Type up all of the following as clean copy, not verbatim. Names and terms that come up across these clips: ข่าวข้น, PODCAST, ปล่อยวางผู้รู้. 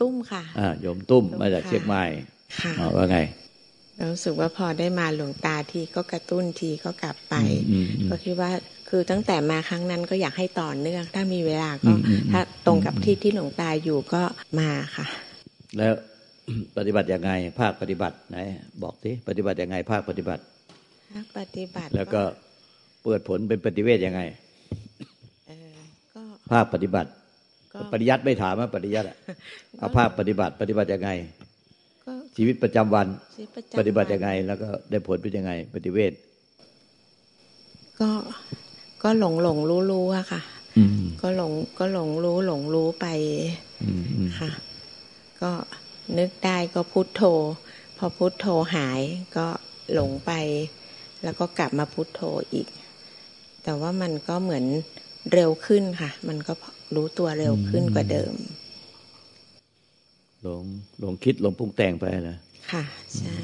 ตุ้มค่ะโยมตุ้มมาจากเชียงใหม่ค่ะว่าไงรู้สึกว่าพอได้มาหลวงตาทีก็กระตุ้นทีก็กลับไปก็คิดว่าคือตั้งแต่มาครั้งนั้นก็อยากให้ต่อเนื่องถ้ามีเวลาก็ถ้าตรงกับที่หลวงตาอยู่ก็มาค่ะแล้วปฏิบัติยังไงภาคปฏิบัติไหนบอกสิปฏิบัติยังไงภาคปฏิบัติแล้วก็เปิดผลเป็นปฏิเวทยังไงภาคปฏิบัติปริยัติไม่ถามว่าปริยัติเอาภาคปฏิบัติยังไงชีวิตประจำวันปฏิบัติยังไงแล้วก็ได้ผลเป็นยังไงปฏิเวทก็หลงรู้ๆอะค่ะก็หลงรู้ไปค่ะก็นึกได้ก็พุทโธพอพุทโธหายก็หลงไปแล้วก็กลับมาพุทโธอีกแต่ว่ามันก็เหมือนเร็วขึ้นค่ะมันก็รู้ตัวเร็วขึ้นกว่าเดิมหลงคิดหลงปรุงแต่งไปนะค่ะใช่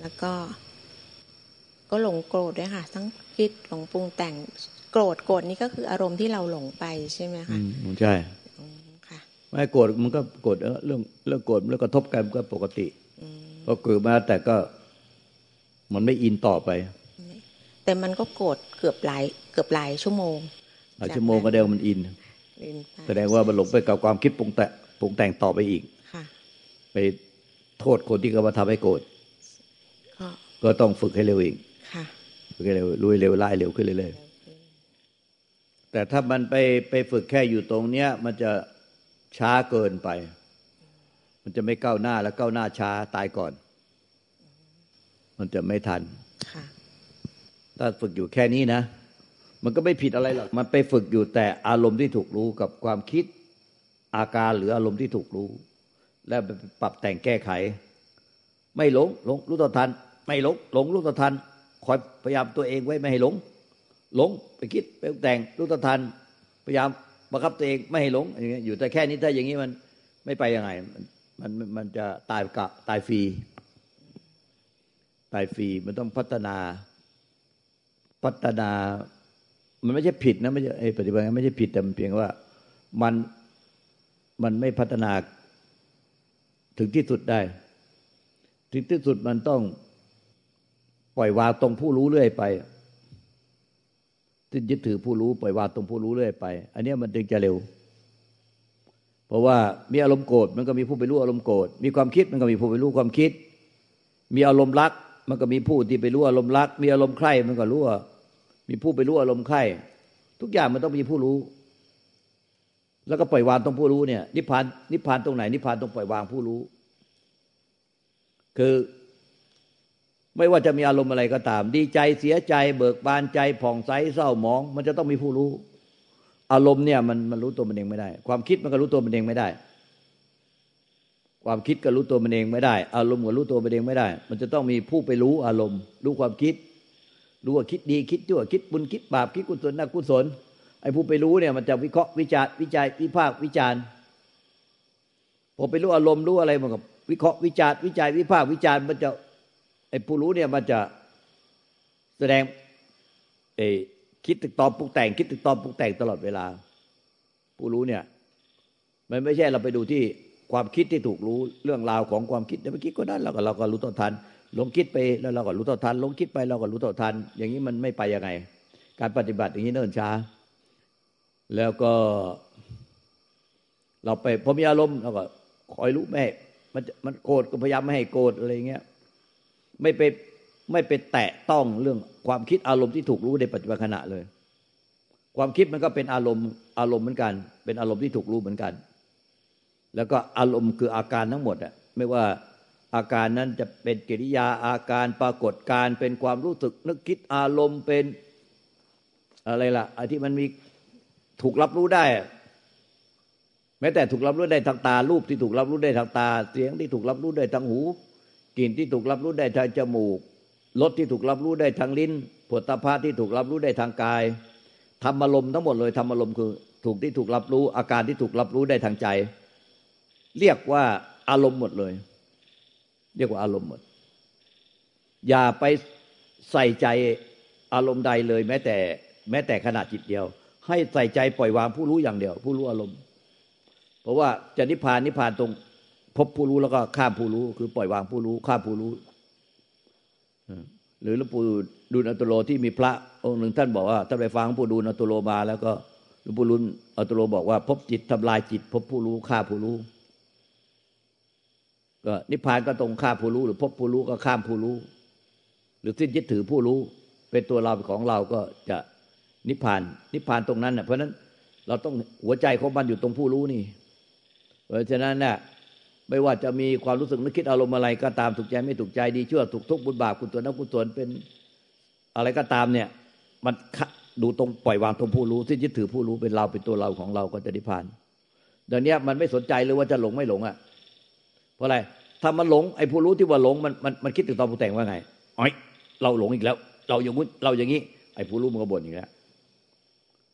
แล้วก็หลงโกรธด้วยค่ะทั้งคิดหลงปรุงแต่งโกรธนี่ก็คืออารมณ์ที่เราหลงไปใช่ไหมคะใช่ค่ะไม่โกรธมันก็โกรธเรื่องโกรธแล้วกระทบกันมันก็ปกติก็เกิดมาแต่ก็มันไม่อินต่อไปแต่มันก็โกรธเกือบหลายชั่วโมงก็เดี๋ยวมันอินแสดงว่ามันหลงไปกับความคิดปรุงแต่งต่อไปอีกไปโทษคนที่เขามาทำให้โกรธก็ต้องฝึกให้เร็วอีกฝึกให้เร็วลุยเร็วไล่เร็วขึ้นเรื่อยๆแต่ถ้ามันไปฝึกแค่อยู่ตรงเนี้ยมันจะช้าเกินไปมันจะไม่ก้าวหน้าแล้วก้าวหน้าช้าตายก่อนมันจะไม่ทันถ้าฝึกอยู่แค่นี้นะมันก็ไม่ผิดอะไรหรอกมันไปฝึกอยู่แต่อารมณ์ที่ถูกรู้กับความคิดอาการหรืออารมณ์ที่ถูกรู้แล้วไปปรับแต่งแก้ไขไม่หลงรู้ต่อทันไม่หลงรู้ต่อทันคอยพยายามตัวเองไว้ไม่ให้หลงไปคิดไปแต่งรู้ต่อทันพยายามบังคับตัวเองไม่ให้หลงอย่างเงี้ยอยู่แต่แค่นี้ถ้าอย่างนี้มันไม่ไปยังไงมันจะตายฟรีมันต้องพัฒนามันไม่ใช่ผิดนะไม่ใช่ปฏิบัติไม่ใช่ผิดแต่มันเพียงว่ามันไม่พัฒนาถึงที่สุดได้ถึงที่สุดมันต้องปล่อยวางตรงผู้รู้เรื่อยไปที่ยึดถือผู้รู้ปล่อยวางตรงผู้รู้เรื่อยไปอันนี้มันถึงจะเร็วเพราะว่ามีอารมณ์โกรธมันก็มีผู้ไปรู้อารมณ์โกรธมีความคิดมันก็มีผู้ไปรู้ความคิดมีอารมณ์รักมันก็มีผู้ที่ไปรู้อารมณ์รักมีอารมณ์ใคร่มันก็รู้มีผู้ไปรู้อารมณ์ใคร่ทุกอย่างมันต้องมีผู้รู้แล้วก็ปล่อยวางตรงผู้รู้เนี่ยนิพพานตรงไหนนิพพานตรงปล่อยวางผู้รู้คือไม่ว่าจะมีอารมณ์อะไรก็ตามดีใจเสียใจเบิกบานใจผ่องใสเศร้าหมองมันจะต้องมีผู้รู้อารมณ์เนี่ยมันรู้ตัวมันเองไม่ได้ความคิดมันก็รู้ตัวมันเองไม่ได้ความคิดก็รู้ตัวมันเองไม่ได้อารมณ์ก็รู้ตัวมันเองไม่ได้มันจะต้องมีผู้ไปรู้อารมณ์รู้ความคิดรู้ว่าคิดดีคิดชั่วคิดบุญคิดบาปคิดกุศลอกุศลไอ้ผู้ไปรู้เนี่ยมันจะวิเคราะห์วิจารณ์วิจัยวิพากษ์วิจารณ์พอไปรู้อารมณ์รู้อะไรมันก็วิเคราะห์วิจารณ์วิจัยวิพากษ์วิจารณ์มันจะไอ้ผู้รู้เนี่ยมันจะแสดงคิดตึกตอบปรุงแต่งคิดตึกตอบปรุงแต่งตลอดเวลาผู้รู้เนี่ยมันไม่ใช่เราไปดูที่ความคิดที่ถูกรู้เรื่องราวของความคิดเมื่อกี้ก็นั้นเราก็รู้ต่อทันหลงคิดไปแล้วเราก็รู้ต่อทันหลงคิดไปเราก็รู้ต่อทันอย่างนี้มันไม่ไปยังไงการปฏิบัติอย่างนี้เนิ่นช้าแล้วก็เราไปพอมีอารมณ์เราก็คอยรู้แม่มันโกรธก็พยายามไม่ให้โกรธอะไรเงี้ยไม่ไปแตะต้องเรื่องความคิดอารมณ์ที่ถูกรู้ในปัจจุบันขณะเลยความคิดมันก็เป็นอารมณ์เหมือนกันเป็นอารมณ์ที่ถูกรู้เหมือนกันแล้วก็อารมณ์คืออาการทั้งหมดอ่ะไม่ว่าอาการนั้นจะเป็นกิริยาอาการปรากฏการเป็นความรู้สึกนึกคิดอารมณ์เป็นอะไรล่ะไอ้ที่มันมีถูกรับรู้ได้แม้แต่ถูกรับรู้ได้ทางตารูปที่ถูกรับรู้ได้ทางตาเสียงที่ถูกรับรู้ได้ทางหูกลิ่นที่ถูกรับรู้ได้ทางจมูกรสที่ถูกรับรู้ได้ทางลิ้นผลตภะที่ถูกรับรู้ได้ทางกายธรรมอารมณ์ทั้งหมดเลยธรรมอารมณ์คือถูกรับรู้อาการที่ถูกรับรู้ได้ทางใจเรียกว่าอารมณ์หมดเลยเรียกว่าอารมณ์หมดอย่าไปใส่ใจอารมณ์ใดเลยแม้แต่ขณะจิตเดียวให้ใส่ใจปล่อยวางผู้รู้อย่างเดียวผู้รู้อารมณ์พ ราะว่าจะนิพพานนิพพานตรงพบผู้รู้แล้วก็ข้ามผู้รู้คือปล่อยวางผู้รู้ข้ามผู้รู้หรือหลวงปู่ดูลย์อตุโลที่มีพระองค์หนึ่งท่านบอกว่าท่านไปฟังหลวงปู่ดูลย์อตุโลมาแล้วก็หลวงปู่ดูลย์อตุโลบอกว่าพบจิตทำลายจิตพบผู้รู้ข้ามผู้รู้ก็นิพพานก็ตรงข้ามผู้รู้หรือพบผู้รู้ก็ข้ามผู้รู้หรือสิ้นยึดถือผู้รู้เป็นตัวเราเป็นของเราก็จะนิพพานนิพพานตรงนั้นน่ะเพราะนั้นเราต้องหัวใจของมันอยู่ตรงผู้รู้นี่เพราะฉะนั้นน่ะไม่ว่าจะมีความรู้สึกนึกคิดอารมณ์อะไรก็ตามถูกใจไม่ถูกใจดีชั่วถูกทุกข์บุญบาปกุศลอกุศลเป็นอะไรก็ตามเนี่ยมันดูตรงปล่อยวางตรงผู้รู้สิ้นยึดถือผู้รู้เป็นเราเป็นตัวเราของเราก็จะนิพพานเดี๋ยวนี้มันไม่สนใจเลยว่าจะหลงไม่หลงอ่ะเพราะอะไรถ้ามันหลงไอ้ผู้รู้ที่ว่าหลงมันคิดถึงตอนปรุงแต่งว่าไงอ๋อยเราหลงอีกแล้วเราอย่างงี้เราอย่างงี้ไอ้ผู้รู้มันก็บ่นอีกแล้ว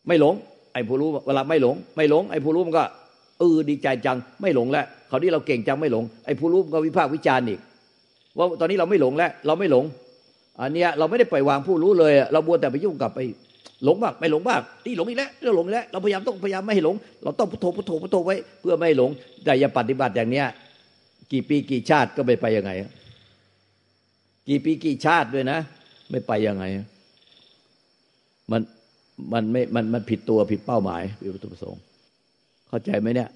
ไม่หลงไอ้ผู้รู้เวลาไม่หลงไอ้ผู้รู้มันก็ดีใจจังไม่หลงแล้วคราวนี้เราเก่งจังไม่หลงไอ้ผู้รู้มันก็วิพากษ์วิจารณ์อีกว่าตอนนี้เราไม่หลงแล้วเราไม่หลงอันเนี้ยเราไม่ได้ปล่อยวางผู้รู้เลยเราบัวแต่ไปยุ่งกับไอ้หลงบ้างไม่หลงบ้างนี่หลงอีกแล้วเราหลงอีกแล้วเราพยายามไม่ให้หลงเราต้องพุทโธไว้เพื่อไม่ให้หลงแต่อย่าปฏิบัติอย่างเนี้ยกี่ปีกี่ชาติก็ไม่ไปยังไงกี่ปีกี่ชาติด้วยนะไม่ไปยังไงมันผิดตัวผิดเป้าหมายผิดวัตถุประสงค์เข้าใจไหมเนี่ย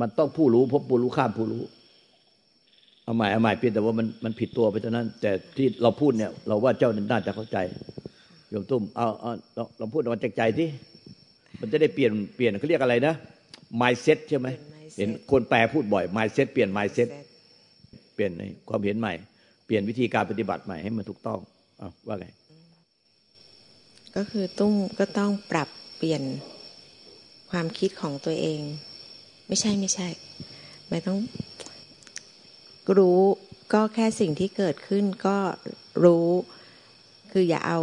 มันต้องผู้รู้พบผู้รู้ข้ามผู้รู้เอาใหม่เพียงแต่ว่ามันผิดตัวไปเท่านั้นแต่ที่เราพูดเนี่ยเราว่าเจ้าน่าจะเข้าใจโยมตุ้มเอาเราพูดออกมาจากใจที่มันจะได้เปลี่ยนเขาเรียกอะไรนะ mindset ใช่ไหมเห็นคนแปลพูดบ่อย mindset เปลี่ยน mindset เปลี่ยนความเห็นใหม่เปลี่ยนวิธีการปฏิบัติใหม่ให้มันถูกต้องว่าไงก็คือตุ้มก็ต้องปรับเปลี่ยนความคิดของตัวเองไม่ใช่ไม่ต้องรู้ก็แค่สิ่งที่เกิดขึ้นก็รู้คืออย่าเอา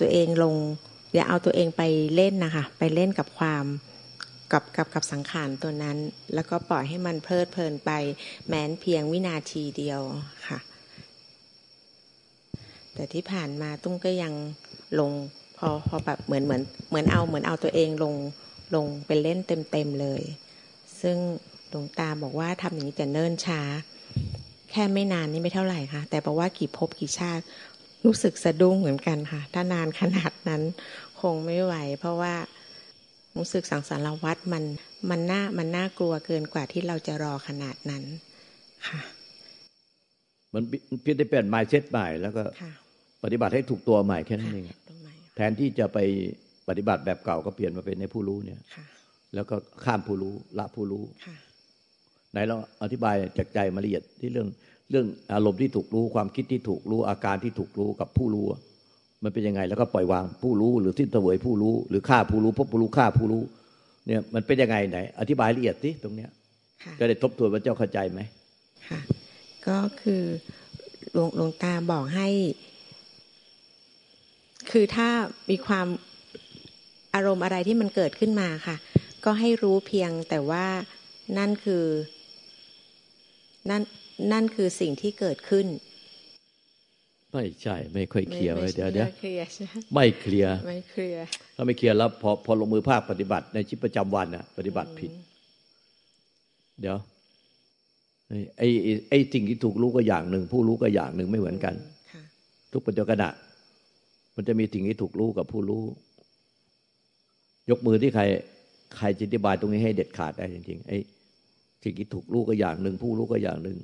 ตัวเองลงอย่าเอาตัวเองไปเล่นนะคะไปเล่นกับความกับสังขารตัวนั้นแล้วก็ปล่อยให้มันเพลิดเพลินไปแม้นเพียงวินาทีเดียวค่ะแต่ที่ผ่านมาตุ้มก็ยังลงพอแบบเหมือนเอาตัวเองลงไปเล่นเต็มเลยซึ่งหลวงตาบอกว่าทำอย่างนี้แต่เนิ่นช้าแค่ไม่นานนี่ไม่เท่าไหร่ค่ะแต่บอกว่ากี่ภพกี่ชาติรู้สึกสะดุ้งเหมือนกันค่ะถ้านานขนาดนั้นคงไม่ไหวเพราะว่ารู้สึกสังสารวัฏมันน่ากลัวเกินกว่าที่เราจะรอขนาดนั้นค่ะมันเพียงแต่เปลี่ยน mindset ใหม่แล้วก็ปฏิบัติให้ถูกตัวใหม่แค่นั้นเองแทนที่จะไปปฏิบัติแบบเก่าก็เปลี่ยนมาเป็นในผู้รู้เนี่ยแล้วก็ข้ามผู้รู้ละผู้รู้ไหนเราอธิบายจากใจมาละเอียดที่เรื่องอารมณ์ที่ถูกรู้ความคิดที่ถูกรู้อาการที่ถูกรู้กับผู้รู้มันเป็นยังไงแล้วก็ปล่อยวางผู้รู้หรือสิ้นเสวยผู้รู้หรือฆ่าผู้รู้พบผู้รู้ฆ่าผู้รู้เนี่ยมันเป็นยังไงไหนอธิบายละเอียดสิตรงเนี้ยจะได้ทบทวนว่าเจ้าเข้าใจไหมค่ะก็คือหลวงตาบอกให้คือถ้ามีความอารมณ์อะไรที่มันเกิดขึ้นมาค่ะก็ให้รู้เพียงแต่ว่านั่นคือสิ่งที่เกิดขึ้นไม่ใช่ไม่ค่อยเคลียร์เลยเดี๋ยวไม่เคลียร์ถ้าไม่เคลียร์แล้วพอลงมือภาคปฏิบัติในชีวิตประจำวันน่ะปฏิบัติผิดเดี๋ยวไอ้สิ่งที่ถูกรู้ก็อย่างนึงผู้รู้ก็อย่างนึงไม่เหมือนกันทุกปัจจุบันน่ะมันจะมีสิ่งที่ถูกรู้กับผู้รู้ยกมือที่ใครอธิบายตรงนี้ให้เด็ดขาดได้จริงๆไอ้สิ่งที่ถูกรู้ก็อย่างนึงผู้รู้ก็อย่างนึง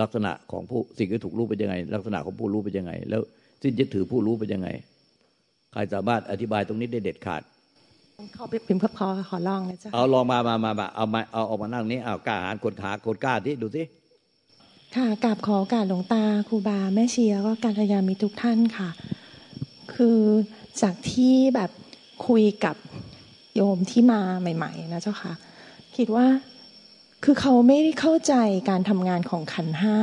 ลักษณะของผู้สิ่งที่ถูกรู้เป็นยังไงลักษณะของผู้รู้เป็นยังไงแล้วสิ้นยึดถือผู้รู้เป็นยังไงใครสามารถอธิบายตรงนี้ได้เด็ดขาดขอพิมพ์ขอลองนะจ๊ะเอาลองมาเอาออกมานั่งนี้เอากล้าหาญคนขาคนกล้าที่ดูสิค่ะกราบขอโอกาสหลวงตาครูบาแม่เชียร์ก็กัลยาณมิตรทุกท่านค่ะคือจากที่แบบคุยกับโยมที่มาใหม่ๆนะเจ้าค่ะคิดว่าคือเขาไม่ได้เข้าใจการทำงานของขันธ์ห้า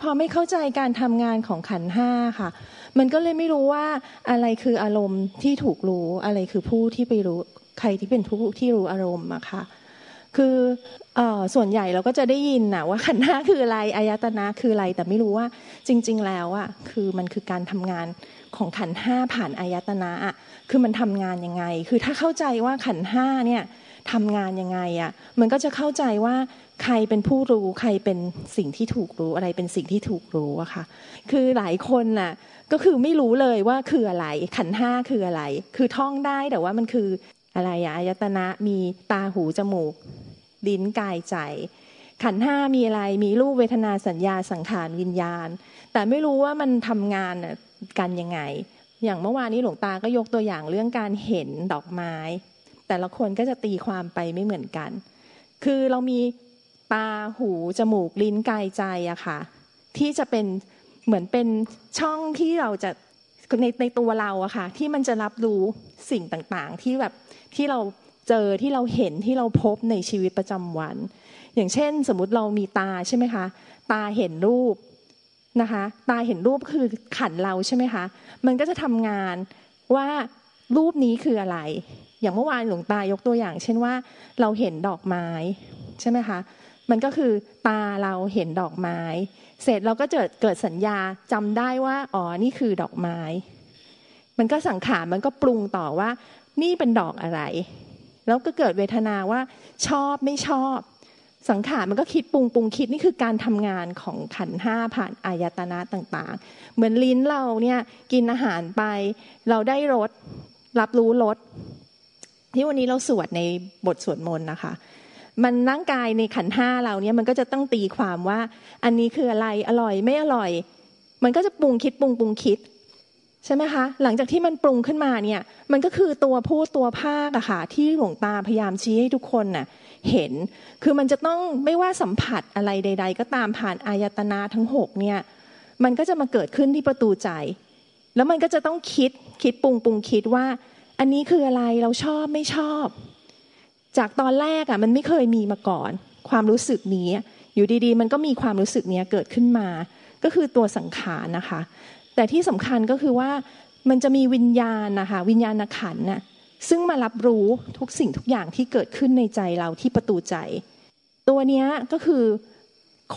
พอไม่เข้าใจการทำงานของขันธ์ห้าค่ะมันก็เลยไม่รู้ว่าอะไรคืออารมณ์ที่ถูกรู้อะไรคือผู้ที่ไปรู้ใครที่เป็นผู้ที่รู้อารมณ์อะค่ะคือส่วนใหญ่เราก็จะได้ยินนะว่าขันธ์ห้าคืออะไรอายตนะคืออะไรแต่ไม่รู้ว่าจริงๆแล้วอะคือมันคือการทำงานของขันธ์ห้าผ่านอายตนะอะคือมันทำงานยังไงคือถ้าเข้าใจว่าขันธ์ห้าเนี่ย ทำงานยังไงอ่ะมันก็จะเข้าใจว่าใครเป็นผู้รู้ใครเป็นสิ่งที่ถูกรู้อะไรเป็นสิ่งที่ถูกรู้อะค่ะคือหลายคนน่ะก็คือไม่รู้เลยว่าคืออะไรขันธ์ห้าคืออะไรคือท่องได้แต่ว่ามันคืออะไรอะอายตนะมีตาหูจมูกลิ้นกายใจขันธ์ห้ามีอะไรมีรูปเวทนาสัญญาสังขารวิญญาณแต่ไม่รู้ว่ามันทำงานกันยังไงอย่างเมื่อวานนี้หลวงตาก็ยกตัวอย่างเรื่องการเห็นดอกไม้แต่ละคนก็จะตีความไปไม่เหมือนกันคือเรามีตาหูจมูกลิ้นกายใจอะค่ะที่จะเป็นเหมือนเป็นช่องที่เราจะในตัวเราอะค่ะที่มันจะรับรู้สิ่งต่างๆที่แบบที่เราเจอที่เราเห็นที่เราพบในชีวิตประจำวันอย่างเช่นสมมุติเรามีตาใช่ไหมคะตาเห็นรูปนะคะตาเห็นรูปคือขันเราใช่ไหมคะมันก็จะทำงานว่ารูปนี้คืออะไรอย่างเมื่อวานหลวงตายกตัวอย่างเช่นว่าเราเห็นดอกไม้ใช่ไหมคะมันก็คือตาเราเห็นดอกไม้เสร็จเราก็เกิดสัญญาจำได้ว่าอ๋อนี่คือดอกไม้มันก็สังขารมันก็ปรุงต่อว่านี่เป็นดอกอะไรแล้วก็เกิดเวทนาว่าชอบไม่ชอบสังขารมันก็คิดปรุงคิดนี่คือการทำงานของขันธ์ห้าผ่านอายตนะต่างๆเหมือนลิ้นเราเนี่ยกินอาหารไปเราได้รสรับรู้รสที่วันนี้เราสวดในบทสวดมนต์นะคะมันร่างกายในขันธ์ห้าเราเนี่ยมันก็จะต้องตีความว่าอันนี้คืออะไรอร่อยไม่อร่อยมันก็จะปรุงคิดใช่ไหมคะหลังจากที่มันปรุงขึ้นมาเนี่ยมันก็คือตัวผู้ตัวภาคอะค่ะที่หลวงตาพยายามชี้ให้ทุกคนน่ะเห็นคือมันจะต้องไม่ว่าสัมผัสอะไรใดๆก็ตามผ่านอายตนะทั้งหกเนี่ยมันก็จะมาเกิดขึ้นที่ประตูใจแล้วมันก็จะต้องคิดปรุงคิดว่าอันนี้คืออะไรเราชอบไม่ชอบจากตอนแรกอะมันไม่เคยมีมาก่อนความรู้สึกนี้อยู่ดีๆมันก็มีความรู้สึกนี้เกิดขึ้นมาก็คือตัวสังขารนะคะแต่ที่สำคัญก็คือว่ามันจะมีวิญญาณนะคะวิญญาณขันธ์น่ะซึ่งมารับรู้ทุกสิ่งทุกอย่างที่เกิดขึ้นในใจเราที่ประตูใจตัวเนี้ยก็คือ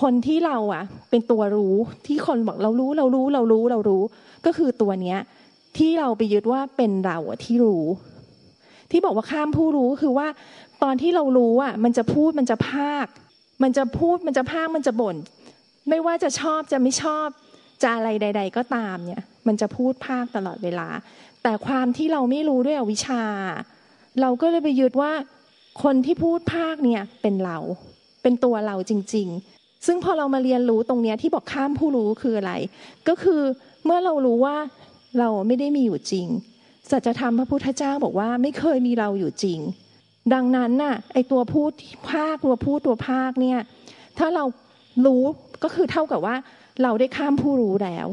คนที่เราอะเป็นตัวรู้ที่คนบอกเรารู้ก็คือตัวเนี้ยที่เราไปยึดว่าเป็นเราอะที่รู้ที่บอกว่าข้ามผู้รู้ก็คือว่าตอนที่เรารู้อะมันจะพูดมันจะพากมันจะพูดมันจะพากมันจะบ่นไม่ว่าจะชอบจะไม่ชอบจะอะไรใดๆก็ตามเนี่ยมันจะพูดพากตลอดเวลาแต่ความที่เราไม่รู้ด้วยอวิชชาเราก็เลยไปยึดว่าคนที่พูดพากเนี่ยเป็นเราเป็นตัวเราจริงๆซึ่งพอเรามาเรียนรู้ตรงเนี้ยที่บอกข้ามผู้รู้คืออะไรก็คือเมื่อเรารู้ว่าเราไม่ได้มีอยู่จริงสัจธรรมพระพุทธเจ้าบอกว่าไม่เคยมีเราอยู่จริงดังนั้นน่ะไอ้ตัวพูดพากตัวพากเนี่ยถ้าเรารู้ก็คือเท่ากับว่าเราได้ข้ามผู้รู้แล้ว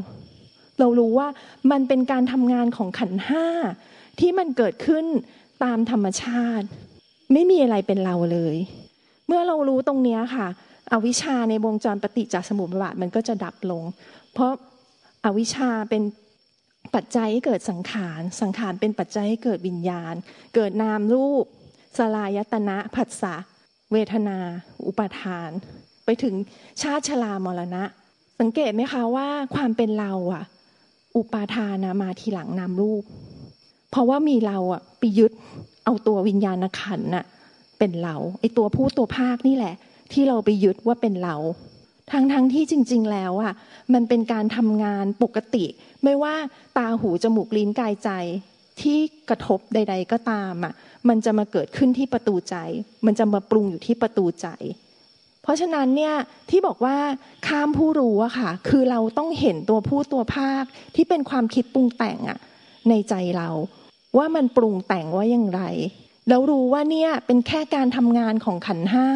เรารู้ว่ามันเป็นการทำงานของขันธ์ห้าที่มันเกิดขึ้นตามธรรมชาติไม่มีอะไรเป็นเราเลยเมื่อเรารู้ตรงนี้ค่ะอวิชชาในวงจรปฏิจจสมุปบาทมันก็จะดับลงเพราะอวิชชาเป็นปัจจัยให้เกิดสังขารสังขารเป็นปัจจัยให้เกิดวิญญาณเกิดนามรูปสลายตนะผัสสะเวทนาอุปาทานไปถึงชาติชรามรณะสังเกตไหมคะว่าความเป็นเราอะอุปาทานมาทีหลังนามรูปเพราะว่ามีเราอะไปยึดเอาตัววิญญาณขันธ์น่ะเป็นเราไอตัวผู้ตัวภาคนี่แหละที่เราไปยึดว่าเป็นเราทั้งที่จริงๆแล้วอะมันเป็นการทำงานปกติไม่ว่าตาหูจมูกลิ้นกายใจที่กระทบใดๆก็ตามอะมันจะมาเกิดขึ้นที่ประตูใจมันจะมาปรุงอยู่ที่ประตูใจเพราะฉะนั้นเนี่ยที่บอกว่าข้ามผู้รู้อะค่ะคือเราต้องเห็นตัวผู้ตัวภาคที่เป็นความคิดปรุงแต่งอะในใจเราว่ามันปรุงแต่งว่าอย่างไรแล้วรู้ว่าเนี่ยเป็นแค่การทำงานของขันธ์ห้า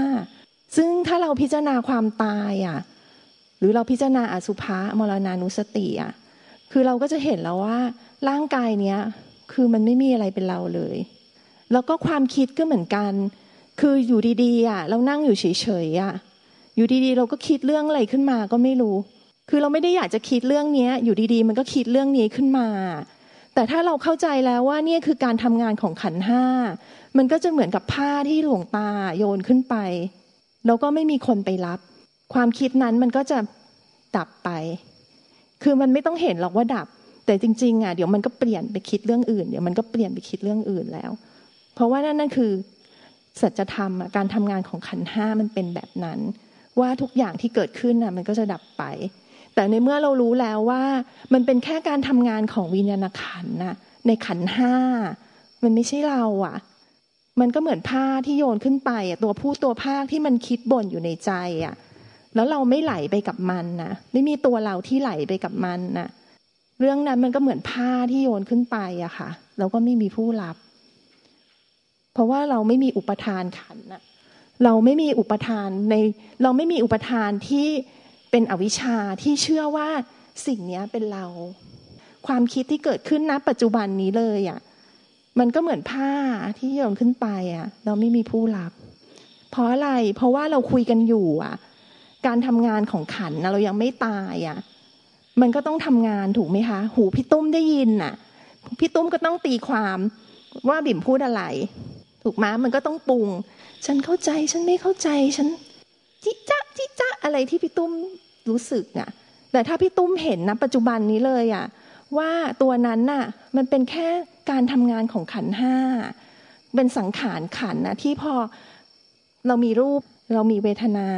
ซึ่งถ้าเราพิจารณาความตายอะหรือเราพิจารณาอสุภะมรณานุสติอะคือเราก็จะเห็นแล้วว่าร่างกายเนี้ยคือมันไม่มีอะไรเป็นเราเลยแล้วก็ความคิดก็เหมือนกันคืออยู่ดีๆอ่ะเรานั่งอยู่เฉยๆอ่ะอยู่ดีๆเราก็คิดเรื่องอะไรขึ้นมาก็ไม่รู้คือเราไม่ได้อยากจะคิดเรื่องนี้อยู่ดีๆมันก็คิดเรื่องนี้ขึ้นมาแต่ถ้าเราเข้าใจแล้วว่าเนี่ยคือการทำงานของขันธ์ห้ามันก็จะเหมือนกับผ้าที่หลวงตาโยนขึ้นไปแล้วก็ไม่มีคนไปรับความคิดนั้นมันก็จะดับไปคือมันไม่ต้องเห็นหรอกว่าดับแต่จริงๆอ่ะเดี๋ยวมันก็เปลี่ยนไปคิดเรื่องอื่นแล้วเพราะว่านั่นคือ สัจธรรมการทำงานของขันธ์ห้ามันเป็นแบบนั้นว่าทุกอย่างที่เกิดขึ้นมันก็จะดับไปแต่ในเมื่อเรารู้แล้วว่ามันเป็นแค่การทำงานของวิญญาณขันธ์ในขันธ์ห้ามันไม่ใช่เรามันก็เหมือนผ้าที่โยนขึ้นไปตัวผู้ตัวภาคที่มันคิดบ่นอยู่ในใจแล้วเราไม่ไหลไปกับมันไม่มีตัวเราที่ไหลไปกับมันเรื่องนั้นมันก็เหมือนผ้าที่โยนขึ้นไปค่ะแล้วก็ไม่มีผู้รับเพราะว่าเราไม่มีอุปทานขันธ์เราไม่มีอุปทานเราไม่มีอุปทานที่เป็นอวิชชาที่เชื่อว่าสิ่งนี้เป็นเราความคิดที่เกิดขึ้นณปัจจุบันนี้เลยมันก็เหมือนผ้าที่โยนขึ้นไปเราไม่มีผู้รับเพราะอะไรเพราะว่าเราคุยกันอยู่การทำงานของขันธ์เรายังไม่ตายมันก็ต้องทำงานถูกไหมคะหูพี่ตุ้มได้ยินพี่ตุ้มก็ต้องตีความว่าบิ่มพูดอะไรถูกไหมมันก็ต้องปรุงฉันเข้าใจฉันไม่เข้าใจฉันจิจ๊ะจิจ๊ะอะไรที่พี่ตุ้มรู้สึกแต่ถ้าพี่ตุ้มเห็นนะปัจจุบันนี้เลยว่าตัวนั้นมันเป็นแค่การทำงานของขันธ์ห้าเป็นสังขารขันธ์ที่พอเรามีรูปเรามีเวทนา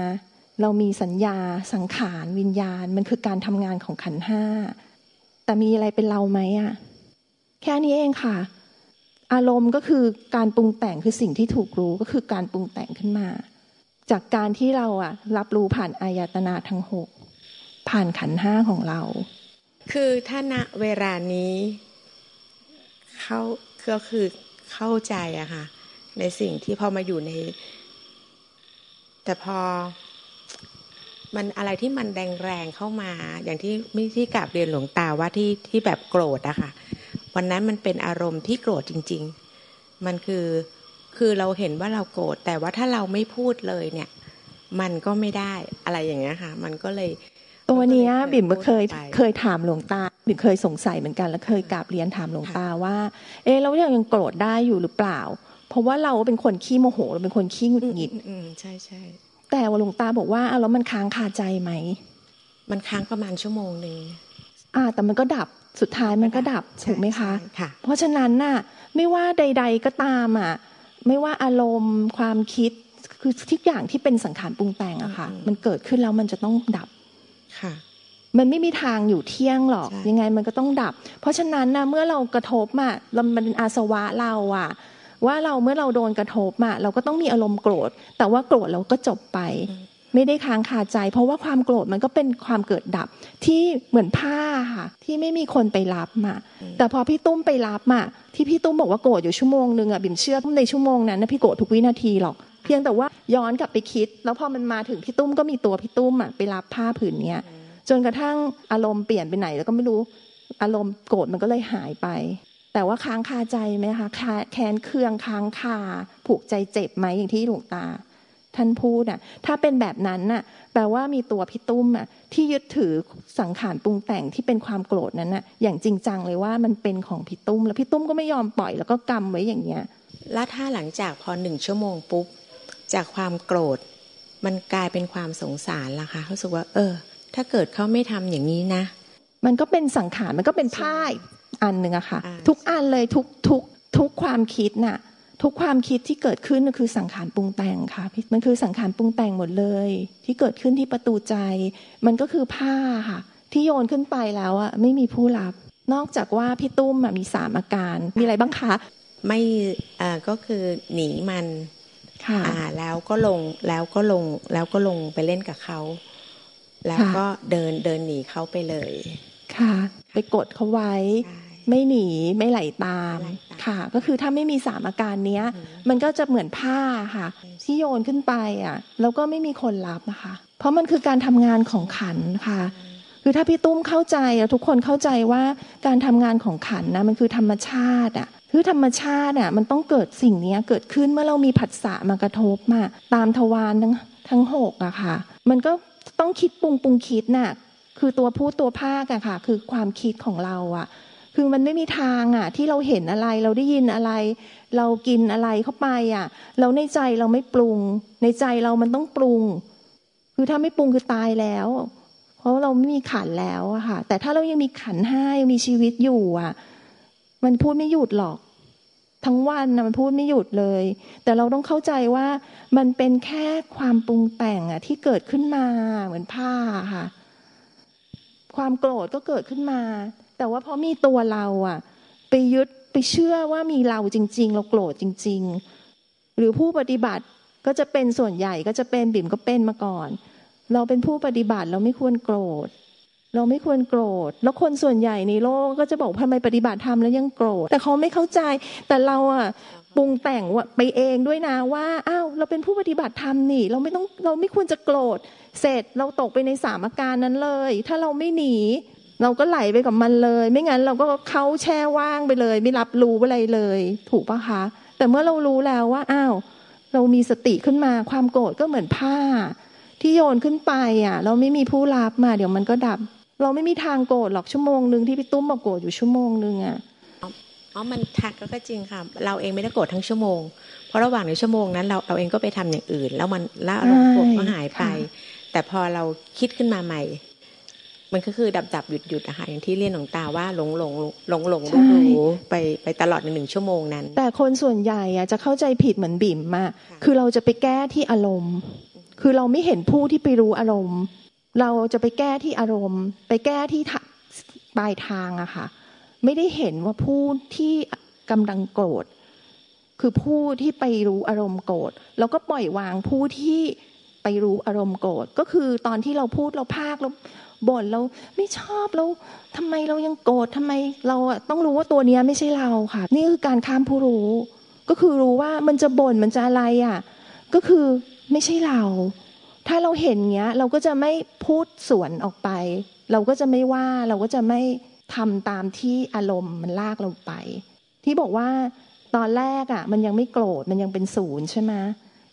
เรามีสัญญาสังขารวิญญาณมันคือการทำงานของขันธ์ห้าแต่มีอะไรเป็นเราไหมแค่นี้เองค่ะอารมณ์ก็คือการปรุงแต่งคือสิ่งที่ถูกรู้ก็คือการปรุงแต่งขึ้นมาจากการที่เรารับรู้ผ่านอายตนะทั้งหกผ่านขันธ์ห้าของเราคือถ้าณเวลานี้เขาก็คือเข้าใจค่ะในสิ่งที่พอมาอยู่ในแต่พอมันอะไรที่มันแรงๆเข้ามาอย่างที่ไม่ที่กราบเรียนหลวงตาว่าที่แบบโกรธค่ะวันนั้นมันเป็นอารมณ์ที่โกรธจริงๆมันคือเราเห็นว่าเราโกรธแต่ว่าถ้าเราไม่พูดเลยเนี่ยมันก็ไม่ได้อะไรอย่างเงี้ยค่ะมันก็เลยตัวนี้บิ่มเคยถามหลวงตาบิ่มเคยสงสัยเหมือนกันแล้วเคยกราบเรียนถามหลวงตาว่าเรายังโกรธได้อยู่หรือเปล่าเพราะว่าเราเป็นคนขี้โมโหเราเป็นคนขี้หงุดหงิดใช่ใช่แต่ว่าหลวงตาบอกว่าแล้วมันค้างคาใจไหมมันค้างประมาณชั่วโมงนึงแต่มันก็ดับสุดท้ายมันก็ดับถูกไหมคะเพราะฉะนั้นไม่ว่าใดๆก็ตามไม่ว่าอารมณ์ความคิดคือทุกอย่างที่เป็นสังขารปรุงแต่งค่ะมันเกิดขึ้นแล้วมันจะต้องดับค่ะมันไม่มีทางอยู่เที่ยงหรอกยังไงมันก็ต้องดับเพราะฉะนั้นเมื่อเรากระทบมันเป็นอาสวะเราว่าเราเมื่อเราโดนกระทบเราก็ต้องมีอารมณ์โกรธแต่ว่าโกรธเราก็จบไปไม่ได้ค้างคาใจเพราะว่าความโกรธมันก็เป็นความเกิดดับที่เหมือนผ้าค่ะที่ไม่มีคนไปรับแต่พอพี่ตุ้มไปรับที่พี่ตุ้มบอกว่าโกรธอยู่ชั่วโมงนึงบิ่มเชื่อในชั่วโมงนั้นพี่โกรธทุกวินาทีหรอกเพียงแต่ว่าย้อนกลับไปคิดแล้วพอมันมาถึงพี่ตุ้มก็มีตัวพี่ตุ้มไปรับผ้าผืนเนี้ยจนกระทั่งอารมณ์เปลี่ยนไปไหนแล้วก็ไม่รู้อารมณ์โกรธมันก็เลยหายไปแต่ว่าค้างคาใจไหมคะแค้นเคืองค้างคาผูกใจเจ็บไหมอย่างที่หลวงตาท่านพูดถ้าเป็นแบบนั้นแปลว่ามีตัวพี่ตุ้มที่ยึดถือสังขารปรุงแต่งที่เป็นความโกรธนั้นอย่างจริงจังเลยว่ามันเป็นของพี่ตุ้มแล้วพี่ตุ้มก็ไม่ยอมปล่อยแล้วก็กำไว้อย่างเงี้ยแล้วถ้าหลังจากพอ1ชั่วโมงปุ๊บจากความโกรธมันกลายเป็นความสงสารล่ะคะรู้สึกว่าถ้าเกิดเขาไม่ทำอย่างนี้นะมันก็เป็นสังขารมันก็เป็นผ้าอันนึงค่ะทุกอันเลยทุกความคิดทุกความคิดที่เกิดขึ้นคือสังขารปรุงแต่งค่ะมันคือสังขารปรุงแต่งหมดเลยที่เกิดขึ้นที่ประตูใจมันก็คือผ้าค่ะที่โยนขึ้นไปแล้วไม่มีผู้รับนอกจากว่าพี่ตุ้มมี3อาการมีอะไรบ้างคะไม่ก็คือหนีมันค่ะแล้วก็ลงไปเล่นกับเขาแล้วก็เดินหนีเขาไปเลยค่ะไปกดเขาไว้ไม่หนีไม่ไหลตามค่ะก็คือถ้าไม่มีสามอาการนี้มันก็จะเหมือนผ้าค่ะที่โยนขึ้นไปแล้วก็ไม่มีคนรับนะคะเพราะมันคือการทำงานของขันค่ะคือถ้าพี่ตุ้มเข้าใจทุกคนเข้าใจว่าการทำงานของขันมันคือธรรมชาติคือธรรมชาติมันต้องเกิดสิ่งนี้เกิดขึ้นเมื่อเรามีผัสสะมากระทบตามทวารทั้งหกค่ะมันก็ต้องคิดปรุงคิดคือตัวผู้ตัวภาคค่ะคือความคิดของเราคือมันไม่มีทางที่เราเห็นอะไรเราได้ยินอะไรเรากินอะไรเข้าไปเราในใจเราไม่ปรุงในใจเรามันต้องปรุงคือถ้าไม่ปรุงคือตายแล้วเพราะเราไม่มีขันแล้วค่ะแต่ถ้าเรายังมีขันห้ายังมีชีวิตอยู่มันพูดไม่หยุดหรอก ทั้งวันนะมันพูดไม่หยุดเลยแต่เราต้องเข้าใจว่ามันเป็นแค่ความปรุงแต่งอะที่เกิดขึ้นมาเหมือนผ้าค่ะความโกรธก็เกิดขึ้นมาแต่ว่าเพราะมีตัวเราอะไปยึดไปเชื่อว่ามีเราจริงๆเราโกรธจริงๆหรือผู้ปฏิบัติก็จะเป็นส่วนใหญ่ก็จะเป็นบิ่มก็เป็นมาก่อนเราเป็นผู้ปฏิบัติเราไม่ควรโกรธเราไม่ควรโกรธแล้วคนส่วนใหญ่ในโลกก็จะบอกทำไมปฏิบัติธรรมแล้วยังโกรธแต่เขาไม่เข้าใจแต่เราอ่ะปรุงแต่งไปเองด้วยนะว่าอ้าวเราเป็นผู้ปฏิบัติธรรมนี่เราไม่ควรจะโกรธเสร็จเราตกไปในสามอาการนั้นเลยถ้าเราไม่หนีเราก็ไหลไปกับมันเลยไม่งั้นเราก็เข้าแช่ว่างไปเลยไม่รับรู้อะไรเลยถูกปะคะแต่เมื่อเรารู้แล้วว่าอ้าวเรามีสติขึ้นมาความโกรธก็เหมือนผ้าที่โยนขึ้นไปอ่ะเราไม่มีผู้รับมาเดี๋ยวมันก็ดับเราไม่มีทางโกรธหรอกชั่วโมงนึงที่พี่ตุ้มบอกโกรธอยู่ชั่วโมงนึงอ่ะอ๋อมันทักก็จริงค่ะเราเองไม่ได้โกรธทั้งชั่วโมงเพราะระหว่างในชั่วโมงนั้นเราเองก็ไปทำอย่างอื่นแล้วมันละอารมณ์โกรธก็หายไปแต่พอเราคิดขึ้นมาใหม่มันก็คือดับๆหยุดๆนะคะอย่างที่เรียนหลวงตาว่าหลงดูไปตลอดในหนึ่งชั่วโมงนั้นแต่คนส่วนใหญ่อ่ะจะเข้าใจผิดเหมือนบิ่มอ่ะคือเราจะไปแก้ที่อารมณ์คือเราไม่เห็นผู้ที่ไปรู้อารมณ์เราจะไปแก้ที่อารมณ์ไปแก้ที่ปลายทางอะค่ะไม่ได้เห็นว่าผู้ที่กำลังโกรธคือผู้ที่ไปรู้อารมณ์โกรธแล้วก็ปล่อยวางผู้ที่ไปรู้อารมณ์โกรธก็คือตอนที่เราพูดเราพากเราบ่นเราไม่ชอบเราทำไมเรายังโกรธทำไมเราอะต้องรู้ว่าตัวเนี้ยไม่ใช่เราค่ะนี่คือการข้ามผู้รู้ก็คือรู้ว่ามันจะบ่นมันจะอะไรอะก็คือไม่ใช่เราถ้าเราเห็นเงี้ยเราก็จะไม่พูดสวนออกไปเราก็จะไม่ว่าเราก็จะไม่ทำตามที่อารมณ์มันลากเราไปที่บอกว่าตอนแรกอ่ะมันยังไม่โกรธมันยังเป็นศูนย์ใช่ไหม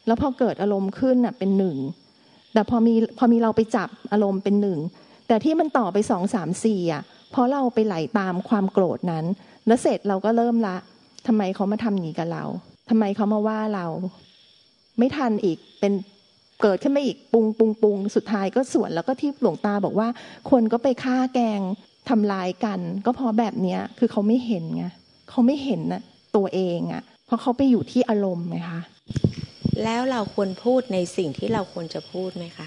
แล้วพอเกิดอารมณ์ขึ้นอ่ะเป็นหนึ่งแต่พอมีเราไปจับอารมณ์เป็นหนึ่งแต่ที่มันต่อไปสองสามสี่อ่ะเพราะเราไปไหลตามความโกรธนั้นแล้วเสร็จเราก็เริ่มละทำไมเขามาทำนี้กับเราทำไมเขามาว่าเราไม่ทันอีกเป็นเกิดขึ้นมาอีกปุงสุดท้ายก็สวนแล้วก็ที่หลวงตาบอกว่าคนก็ไปฆ่าแกงทำลายกันก็เพราะแบบเนี้ยคือเขาไม่เห็นไงเขาไม่เห็นนะตัวเองอ่ะเพราะเขาไปอยู่ที่อารมณ์ไหมคะแล้วเราควรพูดในสิ่งที่เราควรจะพูดไหมคะ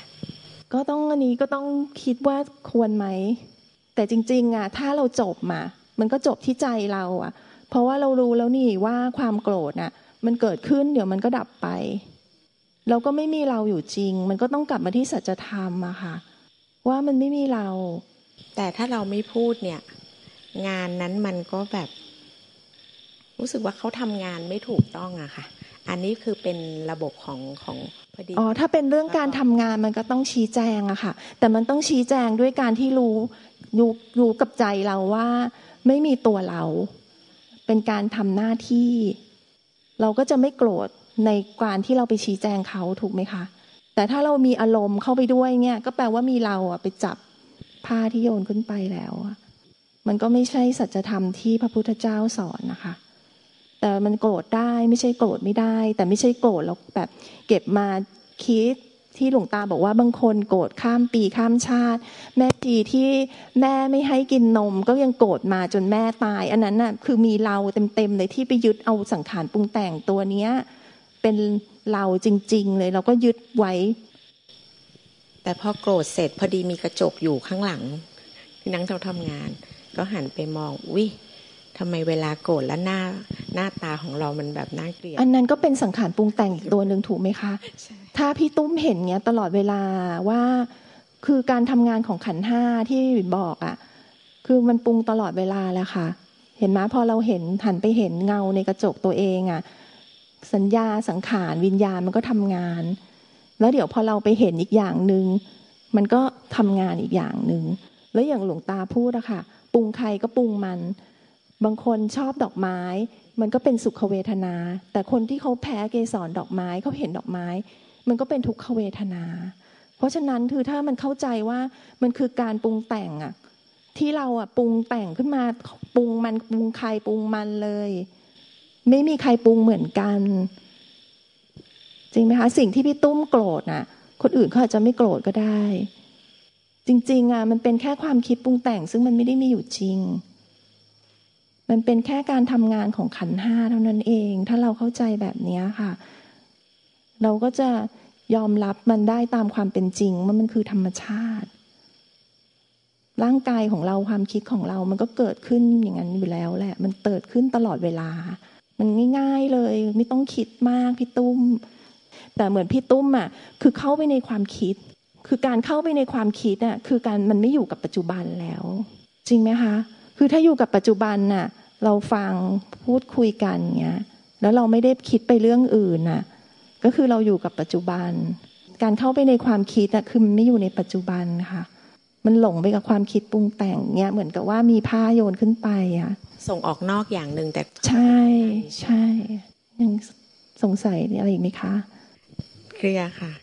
ก็ต้องอันนี้ก็ต้องคิดว่าควรไหมแต่จริงๆอ่ะถ้าเราจบมามันก็จบที่ใจเราอ่ะเพราะว่าเรารู้แล้วนี่ว่าความโกรธอ่ะมันเกิดขึ้นเดี๋ยวมันก็ดับไปเราก็ไม่มีเราอยู่จริงมันก็ต้องกลับมาที่สัจธรรมอะค่ะว่ามันไม่มีเราแต่ถ้าเราไม่พูดเนี่ยงานนั้นมันก็แบบรู้สึกว่าเขาทำงานไม่ถูกต้องอะค่ะอันนี้คือเป็นระบบของพอดีอ๋อถ้าเป็นเรื่องการทำงานมันก็ต้องชี้แจงอะค่ะแต่มันต้องชี้แจงด้วยการที่รู้กับใจเราว่าไม่มีตัวเราเป็นการทำหน้าที่เราก็จะไม่โกรธในการที่เราไปชี้แจงเขาถูกไหมคะแต่ถ้าเรามีอารมณ์เข้าไปด้วยเนี่ยก็แปลว่ามีเราอ่ะไปจับผ้าที่โยนขึ้นไปแล้วอ่ะมันก็ไม่ใช่สัจธรรมที่พระพุทธเจ้าสอนนะคะแต่มันโกรธได้ไม่ใช่โกรธไม่ได้แต่ไม่ใช่โกรธแล้วแบบเก็บมาคิดที่หลวงตาบอกว่าบางคนโกรธข้ามปีข้ามชาติแม่จีที่แม่ไม่ให้กินนมก็ยังโกรธมาจนแม่ตายอันนั้นน่ะคือมีเราเต็มเลยที่ไปยึดเอาสังขารปรุงแต่งตัวเนี้ยเป็นเราจริงๆเลยเราก็ยึดไว้แต่พอโกรธเสร็จพอดีมีกระจกอยู่ข้างหลังที่นั่งเราทำงานก็หันไปมองอุ๊ยทำไมเวลาโกรธแล้วหน้าตาของเรามันแบบน่าเกลียดอันนั้นก็เป็นสังขารปรุงแต่งอีกตัวนึงถูกไหมคะถ้าพี่ตุ้มเห็นเงี้ยตลอดเวลาว่าคือการทำงานของขันธ์ห้าที่บอกอ่ะคือมันปรุงตลอดเวลาแหละค่ะเห็นไหมพอเราเห็นหันไปเห็นเงาในกระจกตัวเองอ่ะสัญญาสังขารวิญญาณมันก็ทำงานแล้วเดี๋ยวพอเราไปเห็นอีกอย่างนึงมันก็ทำงานอีกอย่างนึงแล้วอย่างหลวงตาพูดอะค่ะปรุงใครก็ปรุงมันบางคนชอบดอกไม้มันก็เป็นสุขเวทนาแต่คนที่เขาแพ้เกสรดอกไม้เขาเห็นดอกไม้มันก็เป็นทุกขเวทนาเพราะฉะนั้นคือถ้ามันเข้าใจว่ามันคือการปรุงแต่งอะที่เราอะปรุงแต่งขึ้นมาปรุงมันปรุงใครปรุงมันเลยไม่มีใครปรุงเหมือนกันจริงไหมคะสิ่งที่พี่ตุ้มโกรธน่ะคนอื่นเขาอาจจะไม่โกรธก็ได้จริงๆอ่ะมันเป็นแค่ความคิดปรุงแต่งซึ่งมันไม่ได้มีอยู่จริง มันเป็นแค่การทำงานของขันธ์ห้าเท่านั้นเองถ้าเราเข้าใจแบบนี้ค่ะเราก็จะยอมรับมันได้ตามความเป็นจริงว่ามันคือธรรมชาติร่างกายของเราความคิดของเรามันก็เกิดขึ้นอย่างนั้นอยู่แล้วแหละมันเกิดขึ้นตลอดเวลามันง่ายๆเลยไม่ต้องคิดมากพี่ตุ้มแต่เหมือนพี่ตุ้มอ่ะคือเข้าไปในความคิดคือการเข้าไปในความคิดอ่ะคือการมันไม่อยู่กับปัจจุบันแล้วจริงไหมคะคือถ้าอยู่กับปัจจุบันน่ะเราฟังพูดคุยกันเงี้ยแล้วเราไม่ได้คิดไปเรื่องอื่นน่ะก็คือเราอยู่กับปัจจุบันการเข้าไปในความคิดน่ะคือมันไม่อยู่ในปัจจุบันค่ะมันหลงไปกับความคิดปรุงแต่งเงี้ยเหมือนกับว่ามีผ้าโยนขึ้นไปอ่ะส่งออกนอกอย่างนึงแต่ใช่ใช่ยังสงสัยอะไรอีกไหมคะเคลียร์ค่ะ